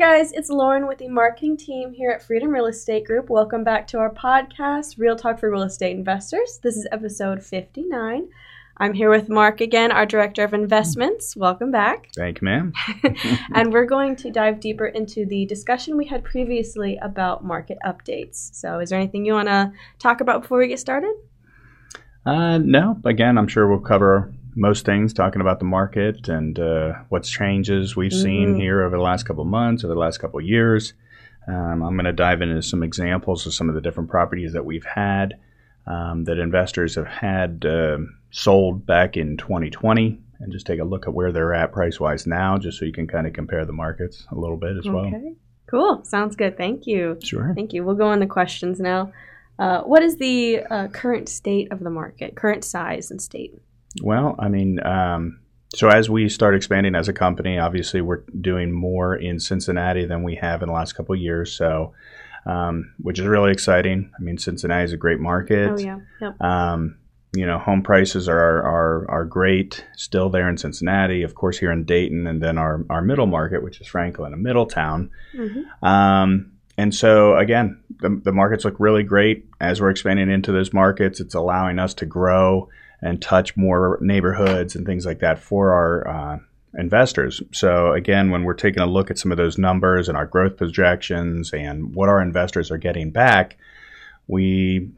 guys, it's Lauren with the marketing team here at Freedom Real Estate Group. Welcome back to our podcast, Real Talk for Real Estate Investors. This is episode 59. I'm here with Mark again, our Director of Investments. Welcome back. Thank you, ma'am. And we're going to dive deeper into the discussion we had previously about market updates. So is there anything you want to talk about before we get started? No. Again, I'm sure we'll cover most things, talking about the market and what's changes we've seen here over the last couple of months, over the last couple of years. I'm going to dive into some examples of some of the different properties that we've had that investors have had sold back in 2020, and just take a look at where they're at price-wise now, just so you can kind of compare the markets a little bit as well. Okay, cool. Sounds good. Thank you. Sure. Thank you. We'll go on the questions now. What is the current state of the market, current size and state? Well, I mean, so as we start expanding as a company, obviously we're doing more in Cincinnati than we have in the last couple of years, so which is really exciting. I mean, Cincinnati is a great market. Oh, yeah. Yep. You know, home prices are great still there in Cincinnati, of course, here in Dayton, and then our middle market, which is Franklin, a Middletown. Mm-hmm. And so, again, the markets look really great. As we're expanding into those markets, it's allowing us to grow and touch more neighborhoods and things like that for our investors. So, again, when we're taking a look at some of those numbers and our growth projections and what our investors are getting back, we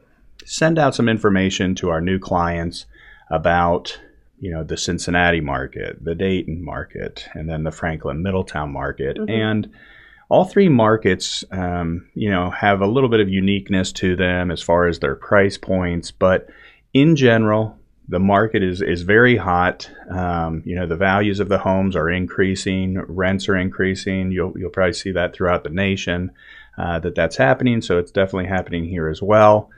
send out some information to our new clients about, you know, the Cincinnati market, the Dayton market, and then the Franklin Middletown market. Mm-hmm. And all three markets, you know, have a little bit of uniqueness to them as far as their price points. But in general, the market is very hot. You know, the values of the homes are increasing, rents are increasing. You'll probably see that throughout the nation, that's happening. So it's definitely happening here as well.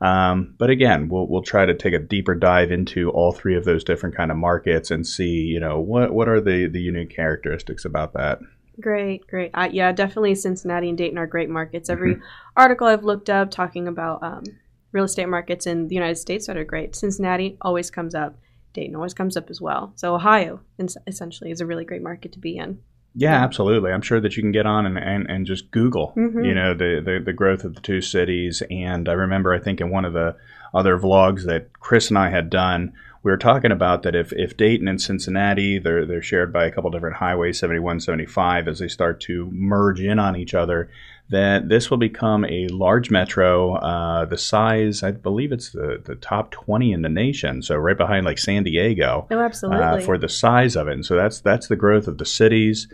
But again, we'll try to take a deeper dive into all three of those different kind of markets and see, you know, what are the unique characteristics about that. Great. Yeah, definitely Cincinnati and Dayton are great markets. Every article I've looked up talking about real estate markets in the United States that are great, Cincinnati always comes up. Dayton always comes up as well. So Ohio, essentially, is a really great market to be in. Yeah, absolutely. I'm sure that you can get on and just Google, you know, the growth of the two cities. And I remember, I think in one of the other vlogs that Chris and I had done, we were talking about that if Dayton and Cincinnati, they're shared by a couple different highways, 71, 75, as they start to merge in on each other, that this will become a large metro, the size, I believe it's the top 20 in the nation, so right behind like San Diego. Oh, absolutely. For the size of it. And so that's the growth of the cities.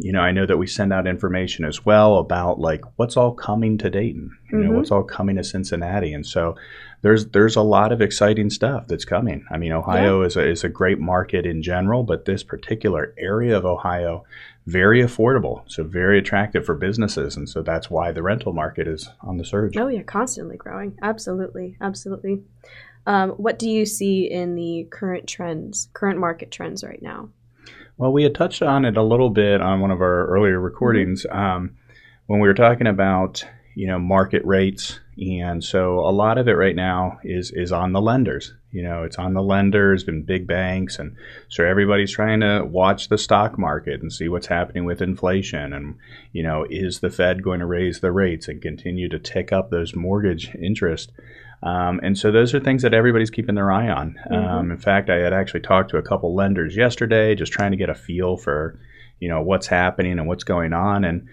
You know, I know that we send out information as well about like what's all coming to Dayton, you know, what's all coming to Cincinnati. And so there's a lot of exciting stuff that's coming. I mean, Ohio is a great market in general, but this particular area of Ohio, very affordable, so very attractive for businesses. And so that's why the rental market is on the surge. Oh, yeah, constantly growing. Absolutely. What do you see in the current market trends right now? Well, we had touched on it a little bit on one of our earlier recordings when we were talking about, you know, market rates. And so a lot of it right now is on the lenders. You know, it's on the lenders and big banks. And so everybody's trying to watch the stock market and see what's happening with inflation. And, you know, is the Fed going to raise the rates and continue to tick up those mortgage interest? And so those are things that everybody's keeping their eye on. In fact, I had actually talked to a couple lenders yesterday, just trying to get a feel for, you know, what's happening and what's going on. And,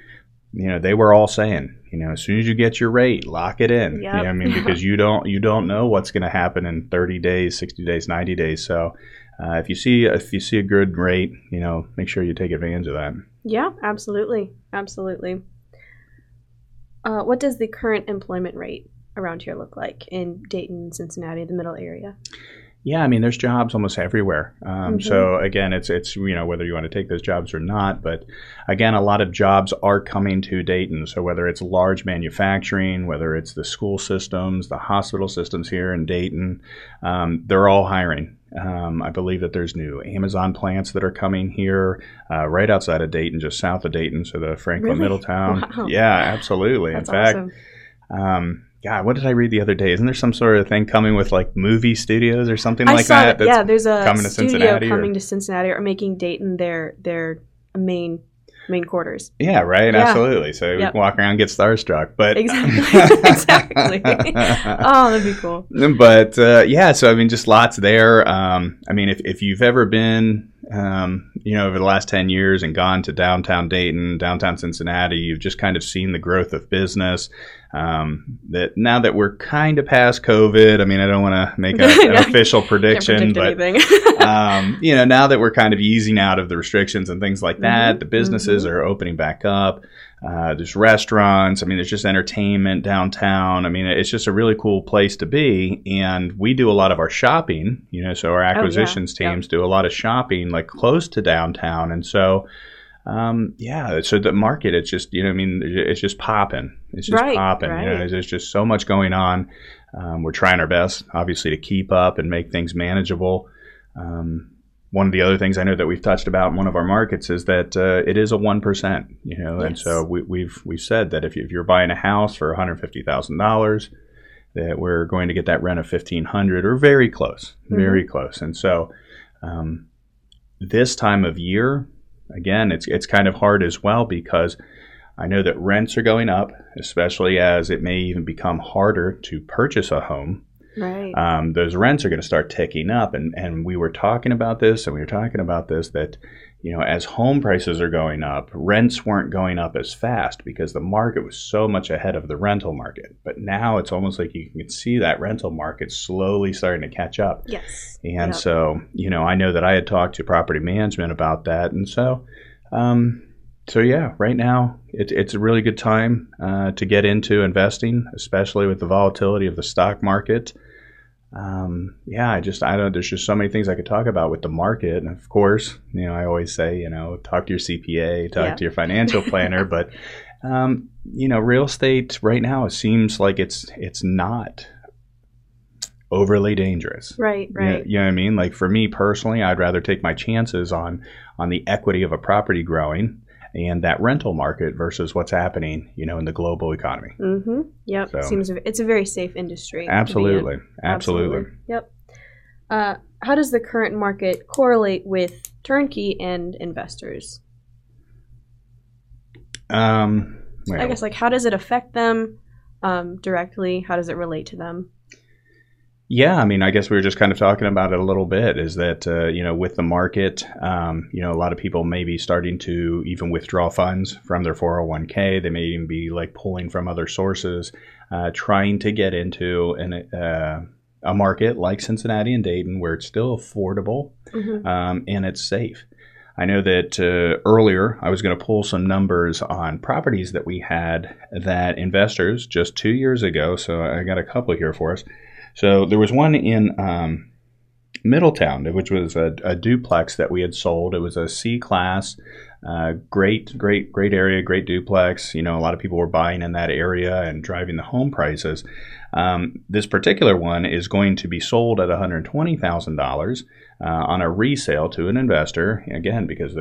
you know, they were all saying, you know, as soon as you get your rate, lock it in. Yep. You know, I mean, because you don't know what's going to happen in 30 days, 60 days, 90 days. So if you see a good rate, you know, make sure you take advantage of that. Yeah, absolutely. What does the current employment rate around here look like in Dayton, Cincinnati, the middle area? Yeah, I mean, there's jobs almost everywhere. So again, it's you know, whether you want to take those jobs or not. But again, a lot of jobs are coming to Dayton. So whether it's large manufacturing, whether it's the school systems, the hospital systems here in Dayton, they're all hiring. I believe that there's new Amazon plants that are coming here right outside of Dayton, just south of Dayton, so the Franklin Middletown. Wow. Yeah, absolutely. That's in fact, awesome. God, what did I read the other day? Isn't there some sort of thing coming with like movie studios or something like that? Yeah, there's a studio coming to Cincinnati or making Dayton their main main quarters. Yeah, right. Yeah. Absolutely. So we can walk around and get starstruck. But exactly. Oh, that'd be cool. But yeah, so I mean, just lots there. I mean, if you've ever been, you know, over the last 10 years and gone to downtown Dayton, downtown Cincinnati, you've just kind of seen the growth of business. That now that we're kind of past COVID, I mean, I don't want to make an official prediction, but you know, now that we're kind of easing out of the restrictions and things like that, the businesses are opening back up. There's restaurants. I mean, there's just entertainment downtown. I mean, it's just a really cool place to be. And we do a lot of our shopping, you know, so our acquisitions teams do a lot of shopping like close to downtown. And so, yeah, so the market, it's just, you know, I mean, it's just popping. It's just popping. Right. You know, there's just so much going on. We're trying our best, obviously, to keep up and make things manageable. One of the other things I know that we've touched about in one of our markets is that it is a 1%, you know, and so we've said that if you're buying a house for $150,000, that we're going to get that rent of $1,500 or very close, very close. And so this time of year, again, it's kind of hard as well, because I know that rents are going up, especially as it may even become harder to purchase a home. Right. Those rents are going to start ticking up. And we were talking about this, that, you know, as home prices are going up, rents weren't going up as fast because the market was so much ahead of the rental market. But now it's almost like you can see that rental market slowly starting to catch up. Yes. And so, you know, I know that I had talked to property management about that. And so, so yeah, right now it's a really good time to get into investing, especially with the volatility of the stock market. Yeah, I don't, there's just so many things I could talk about with the market. And of course, you know, I always say, you know, talk to your CPA, talk to your financial planner, but, you know, real estate right now, it seems like it's not overly dangerous. Right. You know what I mean? Like for me personally, I'd rather take my chances on the equity of a property growing and that rental market versus what's happening, you know, in the global economy. Mm-hmm. Yep. So, it's a very safe industry. Absolutely. Absolutely. Yep. How does the current market correlate with turnkey and investors? Well, I guess, like, how does it affect them directly? How does it relate to them? Yeah, I mean, I guess we were just kind of talking about it a little bit, is that, you know, with the market, you know, a lot of people may be starting to even withdraw funds from their 401k. They may even be like pulling from other sources, trying to get into a market like Cincinnati and Dayton where it's still affordable and it's safe. I know that earlier I was going to pull some numbers on properties that we had that investors just 2 years ago. So I got a couple here for us. So there was one in Middletown, which was a duplex that we had sold. It was a C-class, great area, great duplex. You know, a lot of people were buying in that area and driving the home prices. This particular one is going to be sold at $120,000 on a resale to an investor, again, because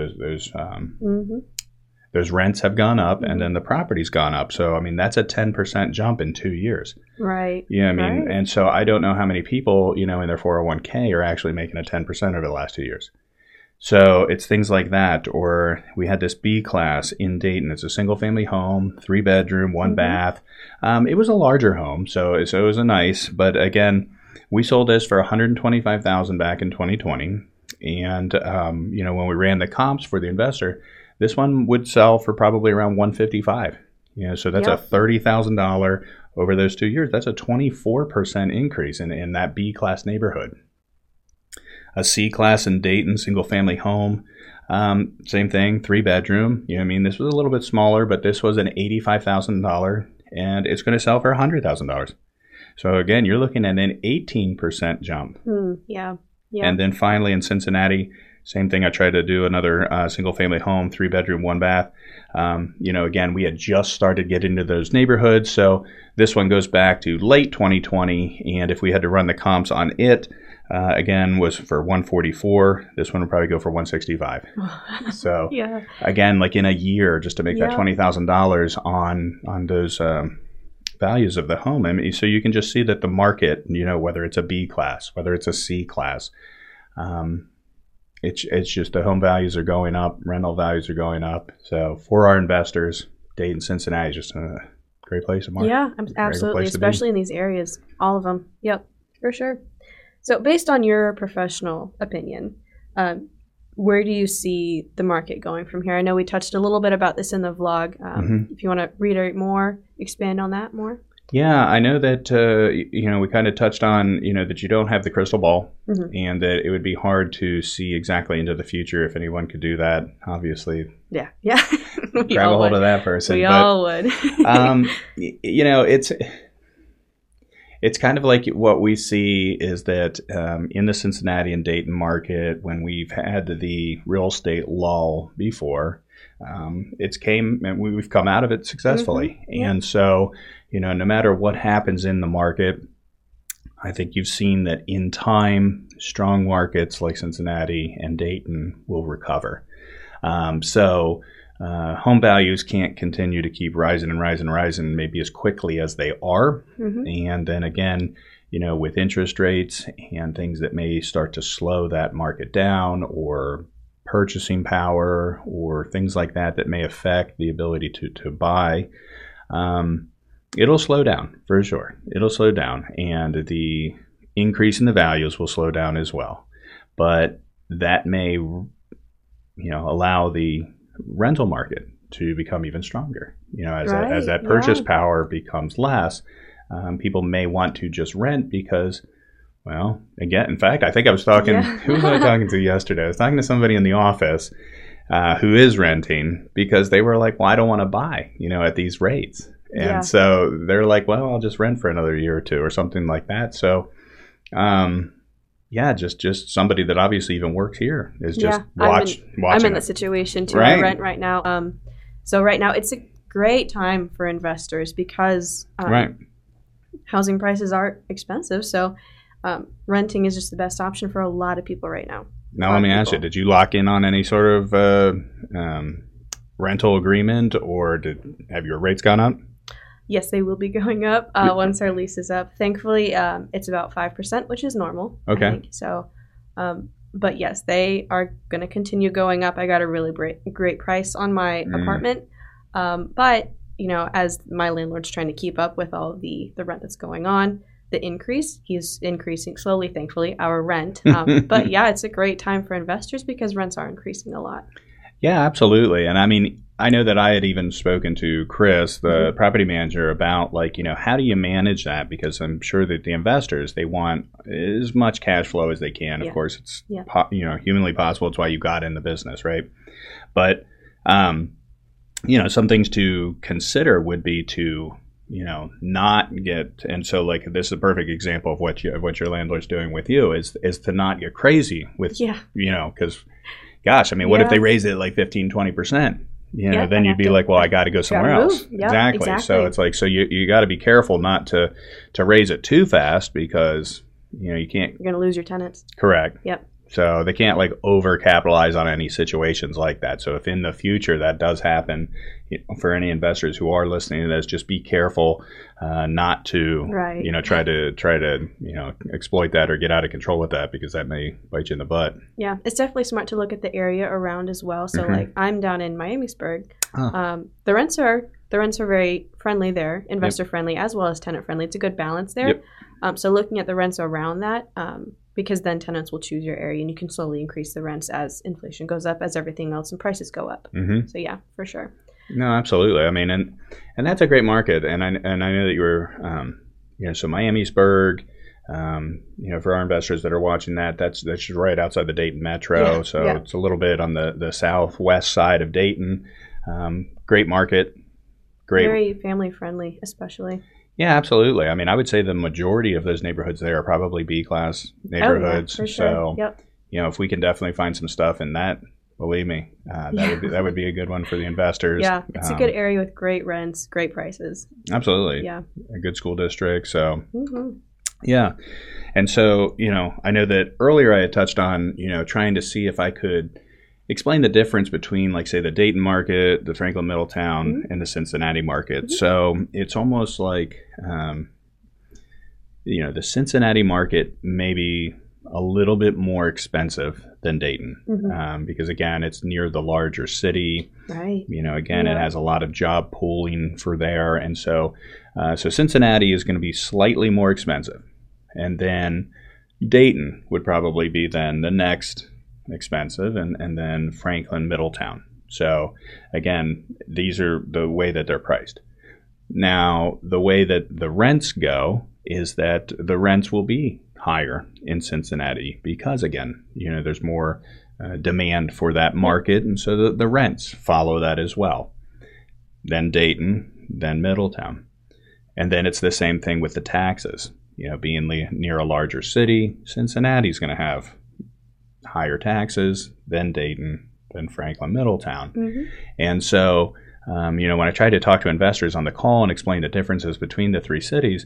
those rents have gone up and then the property's gone up. So, I mean, that's a 10% jump in 2 years. Right. Yeah, you know I mean, and so I don't know how many people, you know, in their 401k are actually making a 10% over the last 2 years. So it's things like that. Or we had this B class in Dayton. It's a single family home, 3 bedroom, 1 bath. It was a larger home. So it was a nice, but again, we sold this for $125,000 back in 2020. And, you know, when we ran the comps for the investor, this one would sell for probably around $155,000. You know, so that's a $30,000 over those 2 years. That's a 24% increase in that B class neighborhood. A C class in Dayton, single family home, same thing, 3 bedroom. You know, I mean, this was a little bit smaller, but this was an $85,000, and it's going to sell for $100,000. So again, you're looking at an 18% jump. Yeah. And then finally in Cincinnati. Same thing, I tried to do another single-family home, 3 bedroom, 1 bath. You know, again, we had just started getting into those neighborhoods, so this one goes back to late 2020, and if we had to run the comps on it, again, was for $144,000. This one would probably go for $165,000. So, again, like in a year, just to make that $20,000 on those values of the home. I mean, so you can just see that the market, you know, whether it's a B class, whether it's a C class, it's just the home values are going up, rental values are going up. So for our investors, Dayton, Cincinnati is just a great place to market. Yeah, absolutely, especially in these areas, all of them. Yep, for sure. So based on your professional opinion, where do you see the market going from here? I know we touched a little bit about this in the vlog. If you want to reiterate more, expand on that more. Yeah, I know that, we kind of touched on, that you don't have the crystal ball and that it would be hard to see exactly into the future if anyone could do that, obviously. Yeah, yeah. Grab a hold of that person. We all would. It's kind of like what we see is that in the Cincinnati and Dayton market, when we've had the real estate lull before, we've come out of it successfully. And so, no matter what happens in the market, I think you've seen that in time, strong markets like Cincinnati and Dayton will recover. Home values can't continue to keep rising maybe as quickly as they are. And then again, with interest rates and things that may start to slow that market down, or purchasing power or things like that that may affect the ability to buy, it'll slow down for sure. It'll slow down, and the increase in the values will slow down as well. But that may, allow the rental market to become even stronger. As that purchase power becomes less, people may want to just rent because, well, again, in fact, I think I was talking, who was I talking to yesterday? I was talking to somebody in the office who is renting because they were like, well, I don't want to buy, at these rates. And so they're like, well, I'll just rent for another year or two or something like that. So, just somebody that obviously even works here is just watching. I'm in that situation too. Right. I rent right now. So right now it's a great time for investors because housing prices are expensive. So renting is just the best option for a lot of people right now. Now let me ask you, did you lock in on any sort of rental agreement, or have your rates gone up? Yes, they will be going up once our lease is up. Thankfully, it's about 5%, which is normal. Okay. I think. So, but yes, they are going to continue going up. I got a really great price on my apartment. But, as my landlord's trying to keep up with all the rent that's going on, the increase, he's increasing slowly, thankfully, our rent. But yeah, it's a great time for investors because rents are increasing a lot. Yeah, absolutely. And I mean, I know that I had even spoken to Chris, the property manager, about how do you manage that? Because I'm sure that the investors, they want as much cash flow as they can. Yeah. Of course, it's humanly possible. It's why you got in the business, right? But some things to consider would be to not get, and so this is a perfect example of what your landlord's doing with you is to not get crazy with because gosh, I mean, what if they raise it 15, 20%? Then you'd be like, well, I got to go somewhere else. Yeah, exactly. So it's so you got to be careful not to raise it too fast because, you can't. You're going to lose your tenants. Correct. Yep. So they can't over capitalize on any situations like that. So if in the future that does happen, for any investors who are listening to this, just be careful not to, try to exploit that or get out of control with that, because that may bite you in the butt. Yeah, it's definitely smart to look at the area around as well. So I'm down in Miamisburg. Oh. The rents are very friendly there, investor friendly as well as tenant friendly. It's a good balance there. Yep. So looking at the rents around that. Because then tenants will choose your area, and you can slowly increase the rents as inflation goes up, as everything else and prices go up. So yeah, for sure. No, absolutely. I mean, and that's a great market. And I know that you were, so Miamisburg, for our investors that are watching that, that's just right outside the Dayton metro. It's a little bit on the southwest side of Dayton. Great market. Great. Very family friendly, especially. Yeah, absolutely. I mean, I would say the majority of those neighborhoods there are probably B-class neighborhoods. Oh, yeah, for sure. So, if we can definitely find some stuff in that, believe me, that would be a good one for the investors. Yeah, it's a good area with great rents, great prices. Absolutely. Yeah. A good school district. So, yeah. And so, I know that earlier I had touched on, trying to see if I could explain the difference between, say, the Dayton market, the Franklin Middletown, and the Cincinnati market. So it's almost the Cincinnati market maybe a little bit more expensive than Dayton, because again, it's near the larger city. Right. You know, again, it has a lot of job pooling for there, and so so Cincinnati is going to be slightly more expensive, and then Dayton would probably be then the next expensive, and then Franklin, Middletown. So again, these are the way that they're priced. Now, the way that the rents go is that the rents will be higher in Cincinnati because, again, you know, there's more demand for that market, and so the rents follow that as well. Then Dayton, then Middletown. And then it's the same thing with the taxes. You know, being near a larger city, Cincinnati's going to have higher taxes than Dayton, than Franklin, Middletown. And so, you know, when I try to talk to investors on the call and explain the differences between the three cities,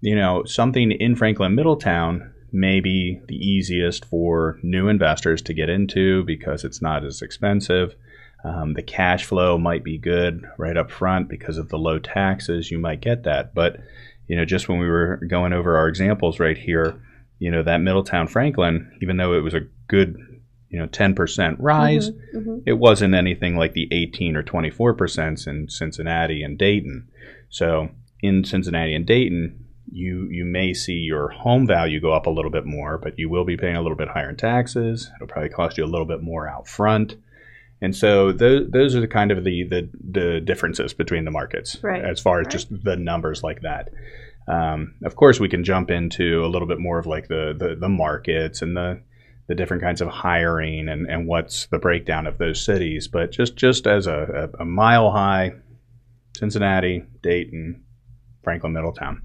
you know, something in Franklin, Middletown may be the easiest for new investors to get into because it's not as expensive. The cash flow might be good right up front because of the low taxes. You might get that. But, you know, just when we were going over our examples right here, you know, that Middletown Franklin, even though it was a good, you know, 10% rise, it wasn't anything like the 18 or 24% in Cincinnati and Dayton. So in Cincinnati and Dayton, you may see your home value go up a little bit more, but you will be paying a little bit higher in taxes. It'll probably cost you a little bit more out front. And so those are the kind of the differences between the markets, as far as just the numbers like that. Of course, we can jump into a little bit more of like the markets and the different kinds of hiring and what's the breakdown of those cities. But just as a mile high, Cincinnati, Dayton, Franklin, Middletown.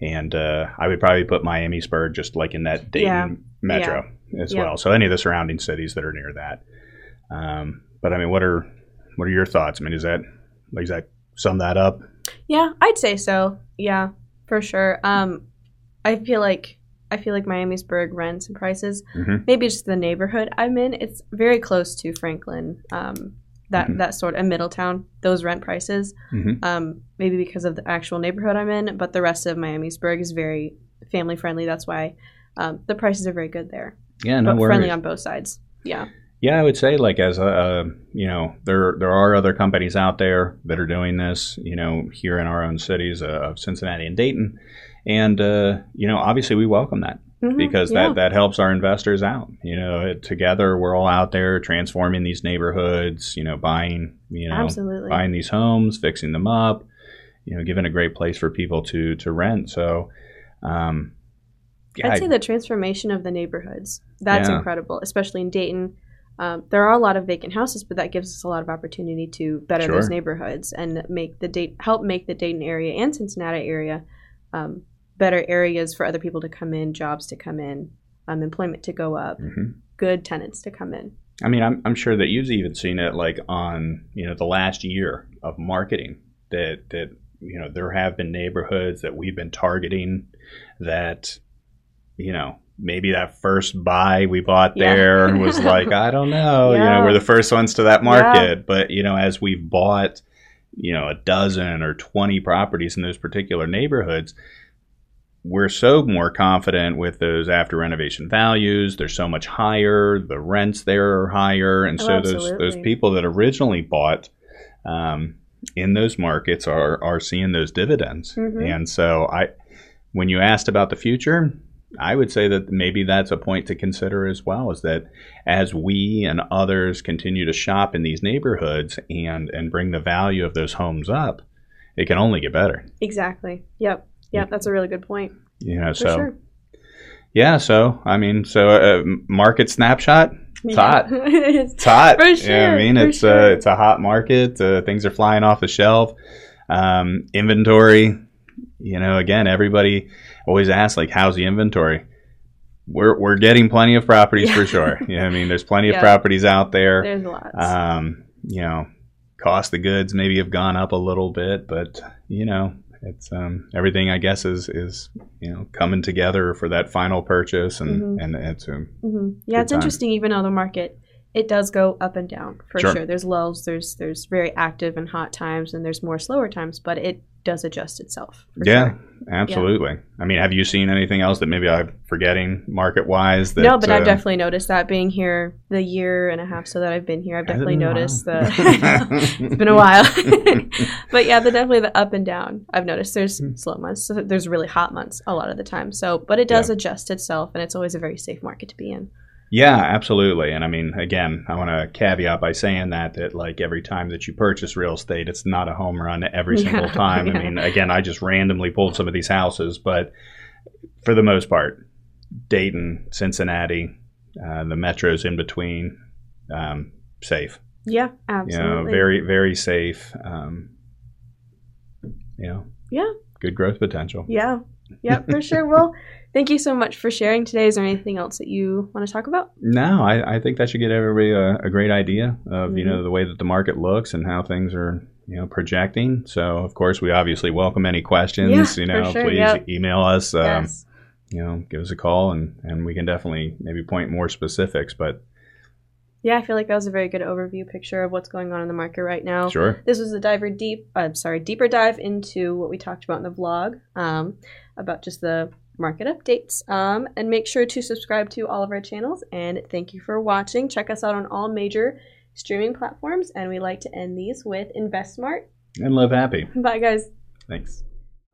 And I would probably put Miami Spur just like in that Dayton metro as well. So any of the surrounding cities that are near that. But I mean, what are your thoughts? I mean, does that sum that up? Yeah, I'd say so. Yeah, for sure. I feel like Miamisburg rents and prices, maybe just the neighborhood I'm in. It's very close to Franklin, that sort of Middletown, those rent prices, maybe because of the actual neighborhood I'm in, but the rest of Miamisburg is very family friendly. That's why, the prices are very good there. Yeah, no worries. Friendly on both sides. Yeah. Yeah, I would say like as a you know, there are other companies out there that are doing this, you know, here in our own cities of Cincinnati and Dayton. And, you know, obviously we welcome that because that helps our investors out. You know, together we're all out there transforming these neighborhoods, you know, buying these homes, fixing them up, you know, giving a great place for people to rent. So, I'd say the transformation of the neighborhoods, that's incredible, especially in Dayton. There are a lot of vacant houses, but that gives us a lot of opportunity to better those neighborhoods and help make the Dayton area and Cincinnati area better areas for other people to come in, jobs to come in, employment to go up, good tenants to come in. I mean, I'm sure that you've even seen it like on, you know, the last year of marketing that you know, there have been neighborhoods that we've been targeting that, you know, maybe that first buy we bought there was like, I don't know, you know, we're the first ones to that market. But, you know, as we've bought, you know, a dozen or 20 properties in those particular neighborhoods, we're so more confident with those after renovation values. They're so much higher. The rents there are higher. And so those people that originally bought in those markets are seeing those dividends. And so when you asked about the future, I would say that maybe that's a point to consider as well, is that as we and others continue to shop in these neighborhoods and bring the value of those homes up, it can only get better. Exactly. Yep. Yeah, that's a really good point. Yeah. So, sure. Yeah. So, I mean, market snapshot, it's hot. It's hot. For sure. You know what I mean? It's a hot market. Things are flying off the shelf. Inventory, you know, again, everybody always asks, like, how's the inventory? We're getting plenty of properties for sure. You know what I mean? There's plenty of properties out there. There's lots. You know, cost of goods maybe have gone up a little bit, but, you know, it's everything, I guess, is, you know, coming together for that final purchase. And it's a good time. It's interesting, even though the market it does go up and down for sure. There's lulls, there's very active and hot times, and there's more slower times, but it does adjust itself. Yeah, absolutely. I mean, have you seen anything else that maybe I'm forgetting market-wise? No, but I've definitely noticed that being here the year and a half so that I've been here. I've definitely noticed that. It's been a while. But yeah, definitely the up and down. I've noticed there's slow months. So there's really hot months a lot of the time. So, but it does adjust itself, and it's always a very safe market to be in. Yeah, absolutely. And I mean, again, I want to caveat by saying that like every time that you purchase real estate, it's not a home run every single time. I mean, again, I just randomly pulled some of these houses, but for the most part, Dayton, Cincinnati, the metros in between, safe. Yeah, absolutely. You know, very, very safe. You know, good growth potential. Yeah. Yeah, for sure. Well, thank you so much for sharing today. Is there anything else that you want to talk about? No, I think that should get everybody a great idea of, you know, the way that the market looks and how things are, you know, projecting. So, of course, we obviously welcome any questions. You know, please email us, you know, give us a call, and we can definitely maybe point more specifics. But yeah, I feel like that was a very good overview picture of what's going on in the market right now. Sure. This was a deeper dive into what we talked about in the vlog, about just the market updates. And make sure to subscribe to all of our channels. And thank you for watching. Check us out on all major streaming platforms. And we like to end these with invest smart and live happy. Bye, guys. Thanks.